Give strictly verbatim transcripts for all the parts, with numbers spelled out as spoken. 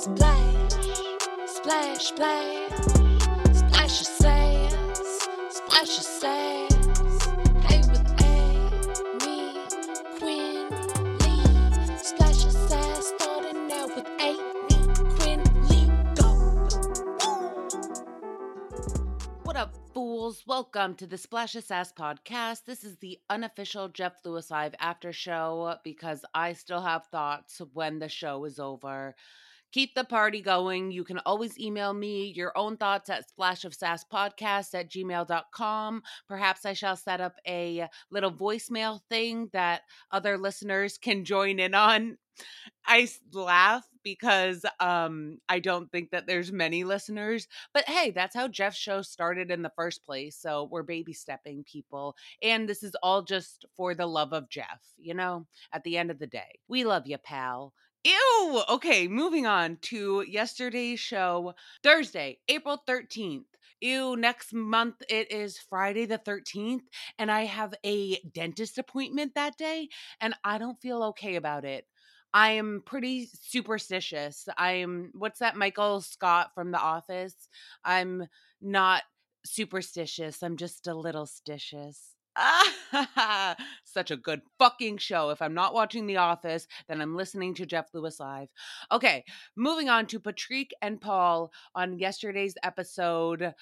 Splash, splash, splash, splash of sass, splash of sass. Hey, with Amy Quinley, splash of sass, starting out with Amy Quinley. Go. What up, fools? Welcome to the Splash of Sass podcast. This is the unofficial Jeff Lewis Live after show because I still have thoughts when the show is over. Keep the party going. You can always email me your own thoughts at splash of sass podcast at gmail dot com. Perhaps I shall set up a little voicemail thing that other listeners can join in on. I laugh because um, I don't think that there's many listeners, but hey, that's how Jeff's show started in the first place. So we're baby stepping people. And this is all just for the love of Jeff, you know, at the end of the day. We love you, pal. Ew! Okay, moving on to yesterday's show, Thursday, April thirteenth. Ew, next month it is Friday the thirteenth, and I have a dentist appointment that day, and I don't feel okay about it. I am pretty superstitious. I'm, what's that, Michael Scott from The Office? I'm not superstitious. I'm just a little stitious. Such a good fucking show. If I'm not watching The Office, then I'm listening to Jeff Lewis Live. Okay, moving on to Patrick and Paul on yesterday's episode.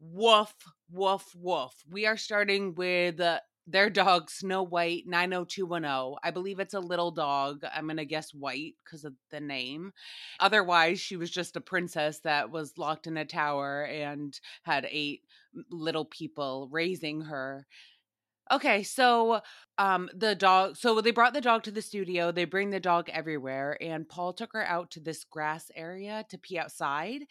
Woof, woof, woof. We are starting with uh, their dog, Snow White nine oh two one oh. I believe it's a little dog. I'm going to guess white because of the name. Otherwise, she was just a princess that was locked in a tower and had eight little people raising her. Okay, so um, the dog, so they brought the dog to the studio. They bring the dog everywhere. And Paul took her out to this grass area to pee outside.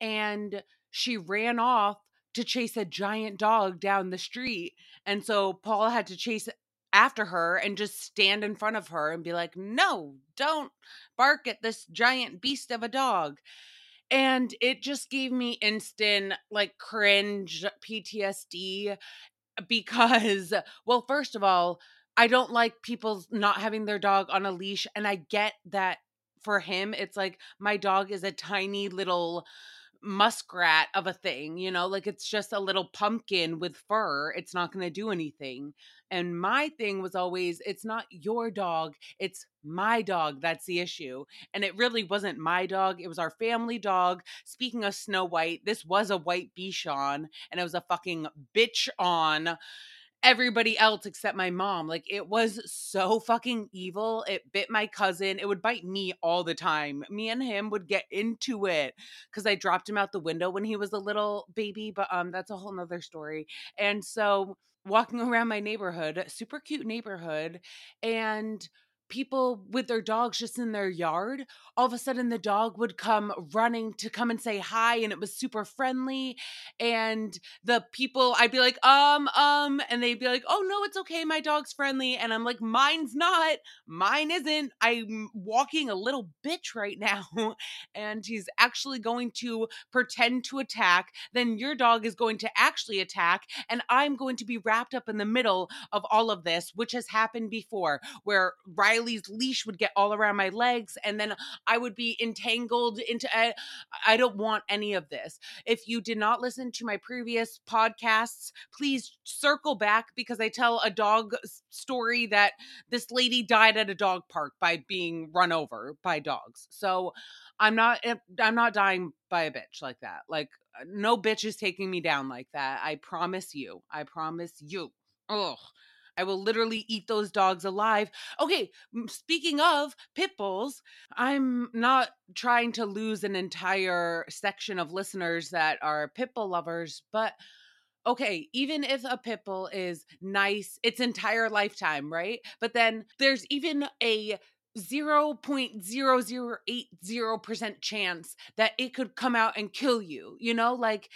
And she ran off to chase a giant dog down the street. And so Paul had to chase after her and just stand in front of her and be like, no, don't bark at this giant beast of a dog. And it just gave me instant, like, cringe P T S D because, well, first of all, I don't like people not having their dog on a leash. And I get that for him, it's like my dog is a tiny little muskrat of a thing, you know, like it's just a little pumpkin with fur. It's not going to do anything. And my thing was always, it's not your dog, it's my dog. That's the issue. And it really wasn't my dog. It was our family dog. Speaking of Snow White, this was a white Bichon, and it was a fucking bitch on everybody else except my mom. Like, it was so fucking evil. It bit my cousin. It would bite me all the time. Me and him would get into it because I dropped him out the window when he was a little baby, but um, that's a whole nother story. And so walking around my neighborhood, super cute neighborhood, and people with their dogs just in their yard, all of a sudden the dog would come running to come and say hi, and it was super friendly. And the people, I'd be like, um, um, and they'd be like, oh no, it's okay, my dog's friendly. And I'm like, mine's not, mine isn't. I'm walking a little bitch right now, and he's actually going to pretend to attack. Then your dog is going to actually attack, and I'm going to be wrapped up in the middle of all of this, which has happened before, where Riley Riley's leash would get all around my legs, and then I would be entangled into I, I don't want any of this. If you did not listen to my previous podcasts, please circle back, because I tell a dog story that this lady died at a dog park by being run over by dogs. So I'm not I'm not dying by a bitch like that. Like, no bitch is taking me down like that. I promise you. I promise you. Ugh. I will literally eat those dogs alive. Okay, speaking of pit bulls, I'm not trying to lose an entire section of listeners that are pit bull lovers, but okay, even if a pit bull is nice its entire lifetime, right? But then there's even a zero point zero zero eight zero percent chance that it could come out and kill you, you know, like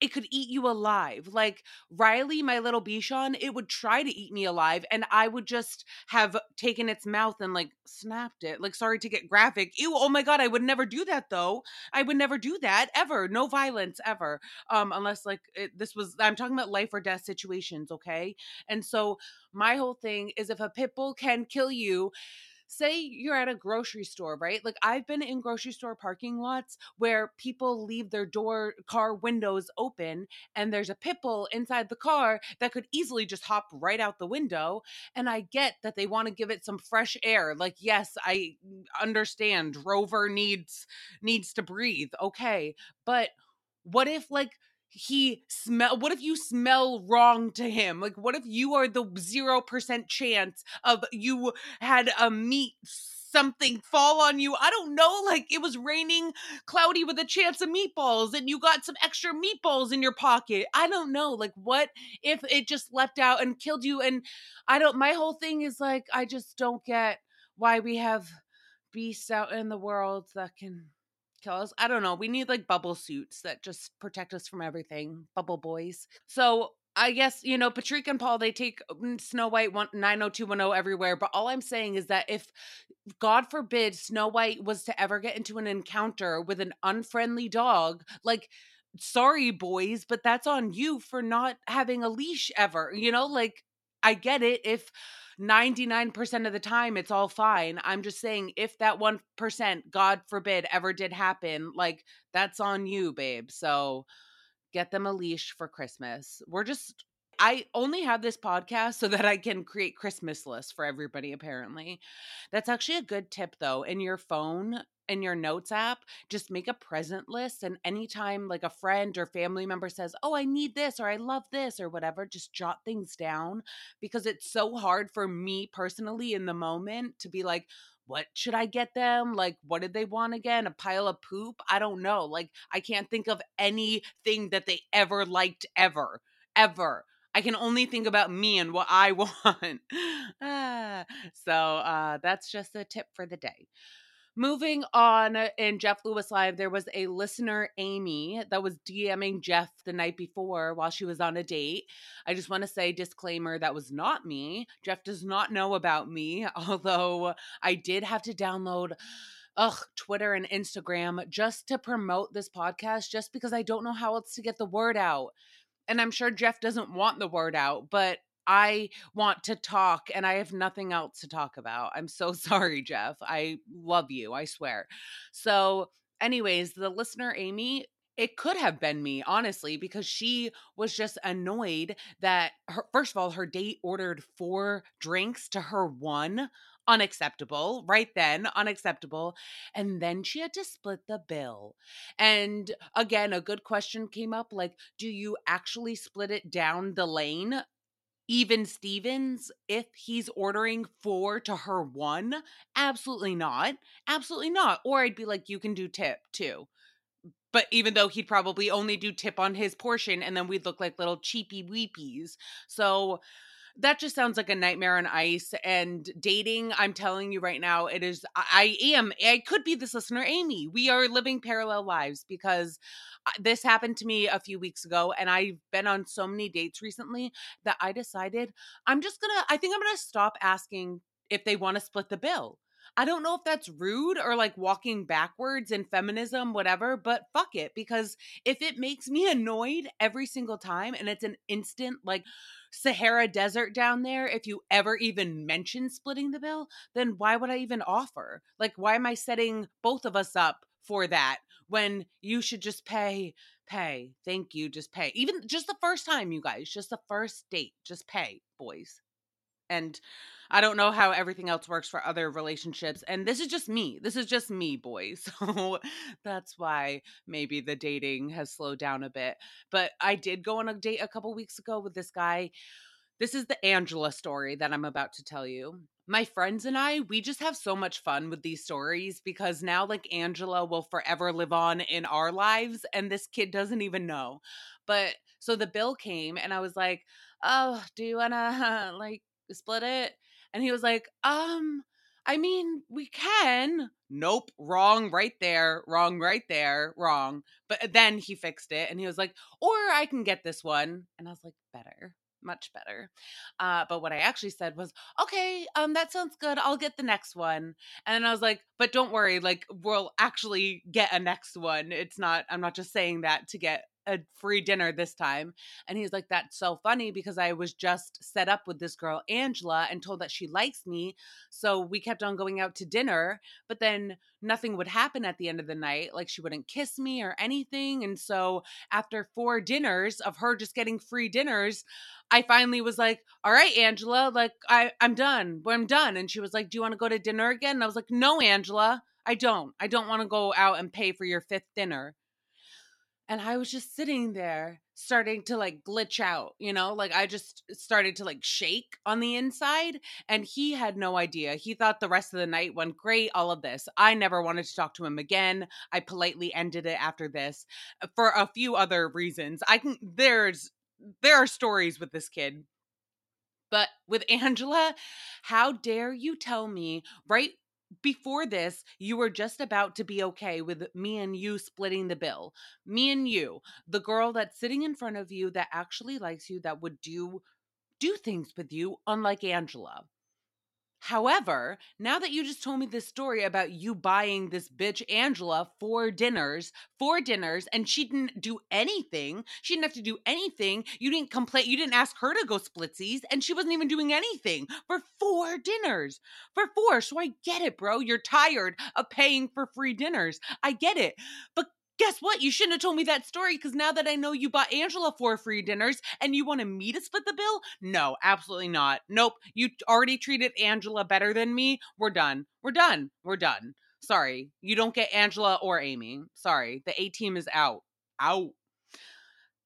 it could eat you alive. Like Riley, my little Bichon, it would try to eat me alive, and I would just have taken its mouth and like snapped it. Like, sorry to get graphic. Ew, oh my God, I would never do that though. I would never do that ever. No violence ever. Um, unless like it, this was, I'm talking about life or death situations, okay? And so my whole thing is, if a pit bull can kill you, say you're at a grocery store, right? Like I've been in grocery store parking lots where people leave their door car windows open and there's a pit bull inside the car that could easily just hop right out the window. And I get that they want to give it some fresh air. Like, yes, I understand Rover needs, needs to breathe. Okay. But what if like, he smell, what if you smell wrong to him? Like, what if you are the zero percent chance of you had a meat, something fall on you? I don't know. Like it was raining, cloudy with a chance of meatballs and you got some extra meatballs in your pocket. I don't know. Like what if it just leapt out and killed you? And I don't, my whole thing is like, I just don't get why we have beasts out in the world that can kill us. I don't know. We need like bubble suits that just protect us from everything. Bubble boys. So I guess, you know, Patrick and Paul, they take Snow White nine oh two one oh everywhere. But all I'm saying is that if, God forbid, Snow White was to ever get into an encounter with an unfriendly dog, like, sorry, boys, but that's on you for not having a leash ever. You know, like, I get it if ninety-nine percent of the time it's all fine. I'm just saying if that one percent, God forbid, ever did happen, like that's on you, babe. So get them a leash for Christmas. We're just, I only have this podcast so that I can create Christmas lists for everybody apparently. That's actually a good tip though. In your phone, in your notes app, just make a present list. And anytime like a friend or family member says, oh, I need this, or I love this or whatever, just jot things down because it's so hard for me personally in the moment to be like, what should I get them? Like, what did they want again? A pile of poop? I don't know. Like, I can't think of anything that they ever liked ever, ever. I can only think about me and what I want. ah, so uh, that's just a tip for the day. Moving on, in Jeff Lewis Live, there was a listener, Amy, that was DMing Jeff the night before while she was on a date. I just want to say, disclaimer, that was not me. Jeff does not know about me, although I did have to download ugh, Twitter and Instagram just to promote this podcast, just because I don't know how else to get the word out. And I'm sure Jeff doesn't want the word out, but I want to talk and I have nothing else to talk about. I'm so sorry, Jeff. I love you. I swear. So anyways, the listener, Amy, it could have been me, honestly, because she was just annoyed that her, first of all, her date ordered four drinks to her one. Unacceptable. Right then, unacceptable. And then she had to split the bill. And again, a good question came up, like, do you actually split it down the lane? Even Stevens, if he's ordering four to her one, absolutely not. Absolutely not. Or I'd be like, you can do tip too. But even though he'd probably only do tip on his portion, and then we'd look like little cheapy weepies. So that just sounds like a nightmare on ice. And dating, I'm telling you right now, it is, I am, I could be this listener, Amy. We are living parallel lives because this happened to me a few weeks ago. And I've been on so many dates recently that I decided I'm just going to, I think I'm going to stop asking if they want to split the bill. I don't know if that's rude or like walking backwards in feminism, whatever, but fuck it. Because if it makes me annoyed every single time and it's an instant like Sahara Desert down there, if you ever even mention splitting the bill, then why would I even offer? Like, why am I setting both of us up for that when you should just pay, pay, thank you, just pay. Even just the first time, you guys, just the first date, just pay, boys. And I don't know how everything else works for other relationships. And this is just me. This is just me, boys. So that's why maybe the dating has slowed down a bit. But I did go on a date a couple weeks ago with this guy. This is the Angela story that I'm about to tell you. My friends and I, we just have so much fun with these stories because now like Angela will forever live on in our lives. And this kid doesn't even know. But so the bill came and I was like, oh, do you want to like split it? And he was like, um, I mean, we can. Nope. Wrong right there. Wrong right there. Wrong. But then he fixed it and he was like, or I can get this one. And I was like, better, much better. Uh, but what I actually said was, okay, um, that sounds good. I'll get the next one. And then I was like, but don't worry, like we'll actually get a next one. It's not, I'm not just saying that to get a free dinner this time. And he's like, that's so funny because I was just set up with this girl, Angela, and told that she likes me. So we kept on going out to dinner, but then nothing would happen at the end of the night. Like she wouldn't kiss me or anything. And so after four dinners of her just getting free dinners, I finally was like, all right, Angela, like I, I'm done. I'm done. And she was like, do you want to go to dinner again? And I was like, no, Angela, I don't. I don't want to go out and pay for your fifth dinner. And I was just sitting there starting to like glitch out, you know, like I just started to like shake on the inside, and he had no idea. He thought the rest of the night went great, all of this. I never wanted to talk to him again. I politely ended it after this for a few other reasons. I can, there's, there are stories with this kid. But with Angela, how dare you tell me right before this, you were just about to be okay with me and you splitting the bill. Me and you, the girl that's sitting in front of you that actually likes you, that would do do things with you, unlike Angela. However, now that you just told me this story about you buying this bitch Angela four dinners, four dinners, and she didn't do anything. She didn't have to do anything. You didn't complain. You didn't ask her to go splitsies, and she wasn't even doing anything for four dinners, for four. So I get it, bro. You're tired of paying for free dinners. I get it. But guess what? You shouldn't have told me that story, because now that I know you bought Angela four free dinners and you wanted me to split the bill? No, absolutely not. Nope. You already treated Angela better than me. We're done. We're done. We're done. Sorry. You don't get Angela or Amy. Sorry. The A team is out. Out.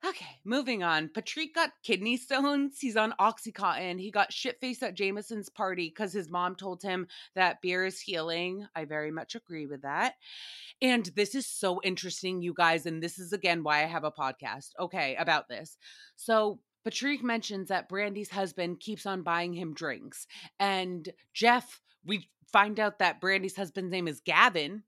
Okay, moving on. Patrick got kidney stones. He's on OxyContin. He got shit-faced at Jameson's party because his mom told him that beer is healing. I very much agree with that. And this is so interesting, you guys. And this is, again, why I have a podcast, okay, about this. So Patrick mentions that Brandy's husband keeps on buying him drinks. And Jeff, we find out that Brandy's husband's name is Gavin,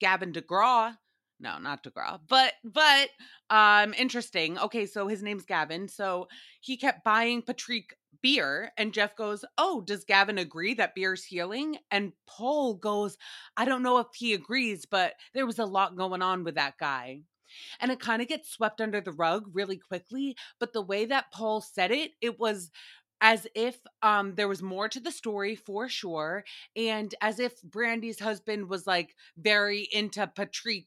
Gavin DeGraw. No, not DeGraw, but, but, um, interesting. Okay. So his name's Gavin. So he kept buying Patrick beer, and Jeff goes, oh, does Gavin agree that beer's healing? And Paul goes, I don't know if he agrees, but there was a lot going on with that guy. And it kind of gets swept under the rug really quickly. But the way that Paul said it, it was as if um, there was more to the story for sure. And as if Brandy's husband was like very into Patrick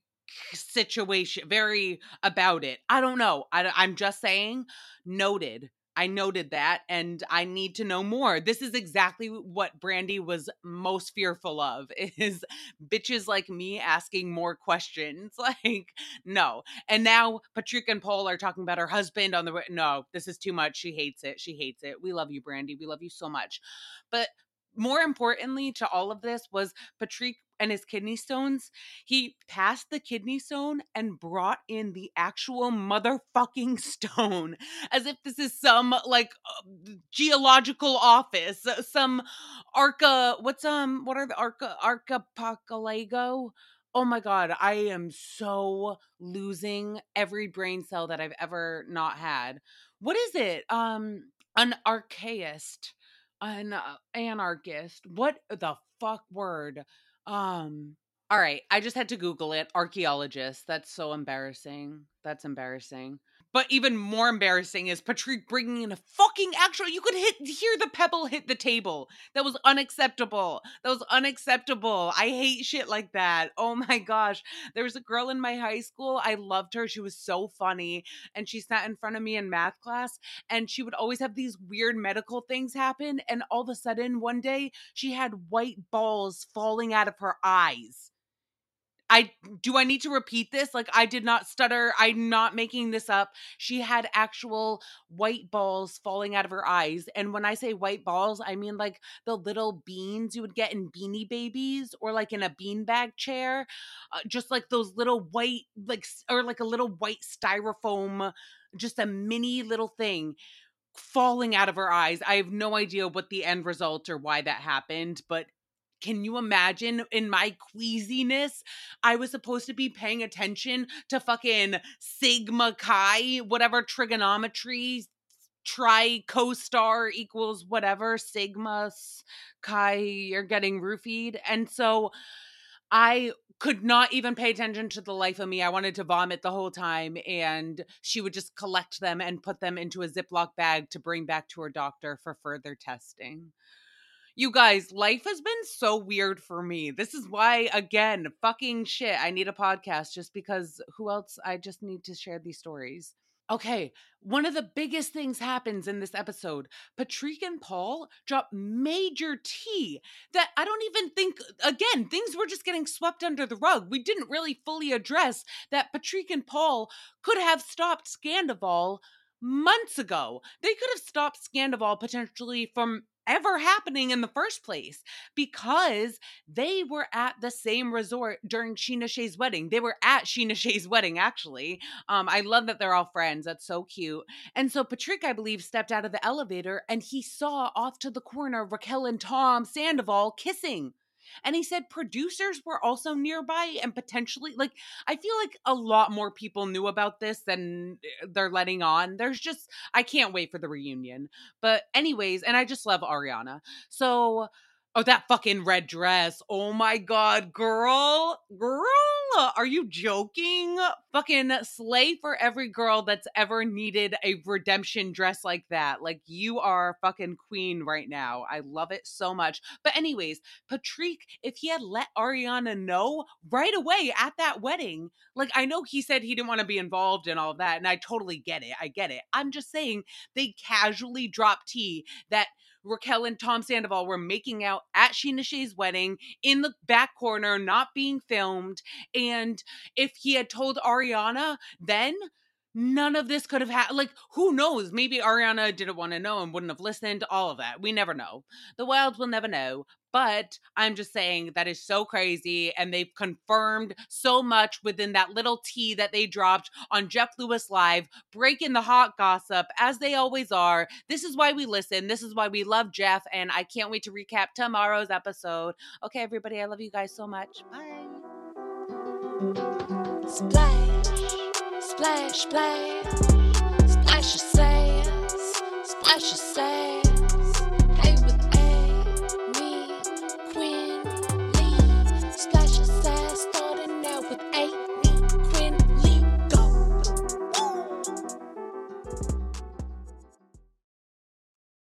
situation, very about it. I don't know. I, I'm just saying, noted. I noted that, and I need to know more. This is exactly what Brandy was most fearful of, is bitches like me asking more questions. Like, no. And now Patrick and Paul are talking about her husband on the, no, this is too much. She hates it. She hates it. We love you, Brandy. We love you so much. But more importantly to all of this was Patrick and his kidney stones. He passed the kidney stone and brought in the actual motherfucking stone, as if this is some like uh, geological office, some arca, what's, um, what are the arca, archipelago? Oh my God, I am so losing every brain cell that I've ever not had. What is it? Um, an archaist, an uh, anarchist. What the fuck word? Um, all right. I just had to Google it. Archaeologist. That's so embarrassing. That's embarrassing. But even more embarrassing is Patrick bringing in a fucking actual, you could hit, hear the pebble hit the table. That was unacceptable. That was unacceptable. I hate shit like that. Oh my gosh. There was a girl in my high school. I loved her. She was so funny. And she sat in front of me in math class, and she would always have these weird medical things happen. And all of a sudden one day she had white balls falling out of her eyes. I do I need to repeat this? Like, I did not stutter. I'm not making this up. She had actual white balls falling out of her eyes. And when I say white balls, I mean like the little beans you would get in Beanie Babies, or like in a beanbag chair, uh, just like those little white, like, or like a little white styrofoam, just a mini little thing falling out of her eyes. I have no idea what the end result or why that happened, but can you imagine in my queasiness? I was supposed to be paying attention to fucking Sigma Chi, whatever trigonometry, tri co-star equals whatever, Sigma Chi, you're getting roofied. And so I could not even pay attention to the life of me. I wanted to vomit the whole time. And she would just collect them and put them into a Ziploc bag to bring back to her doctor for further testing. You guys, life has been so weird for me. This is why, again, fucking shit, I need a podcast just because who else? I just need to share these stories. Okay, one of the biggest things happens in this episode. Patrick and Paul drop major tea that I don't even think, again, things were just getting swept under the rug. We didn't really fully address that Patrick and Paul could have stopped Scandoval months ago. They could have stopped Scandoval potentially from ever happening in the first place because they were at the same resort during Scheana Shay's wedding. They were at Scheana Shay's wedding, actually. Um, I love that they're all friends. That's so cute. And so Patrick, I believe, stepped out of the elevator and he saw off to the corner Raquel and Tom Sandoval kissing. And he said producers were also nearby and potentially, like, I feel like a lot more people knew about this than they're letting on. There's just, I can't wait for the reunion. But anyways, and I just love Ariana. So, oh, that fucking red dress. Oh my God, girl, girl, are you joking? Fucking slay for every girl that's ever needed a redemption dress like that. Like, you are fucking queen right now. I love it so much. But anyways, Patrick, if he had let Ariana know right away at that wedding, like, I know he said he didn't want to be involved in all that, and I totally get it. I get it. I'm just saying they casually dropped tea that Raquel and Tom Sandoval were making out at Scheana Shay's wedding in the back corner, not being filmed. And if he had told Ariana, then none of this could have happened. Like, who knows? Maybe Ariana didn't want to know and wouldn't have listened. All of that. We never know. The wild will never know. But I'm just saying that is so crazy. And they've confirmed so much within that little tea that they dropped on Jeff Lewis Live, breaking the hot gossip as they always are. This is why we listen. This is why we love Jeff. And I can't wait to recap tomorrow's episode. Okay, everybody, I love you guys so much. Bye. Splash, splash, splash, splash of sass, splash of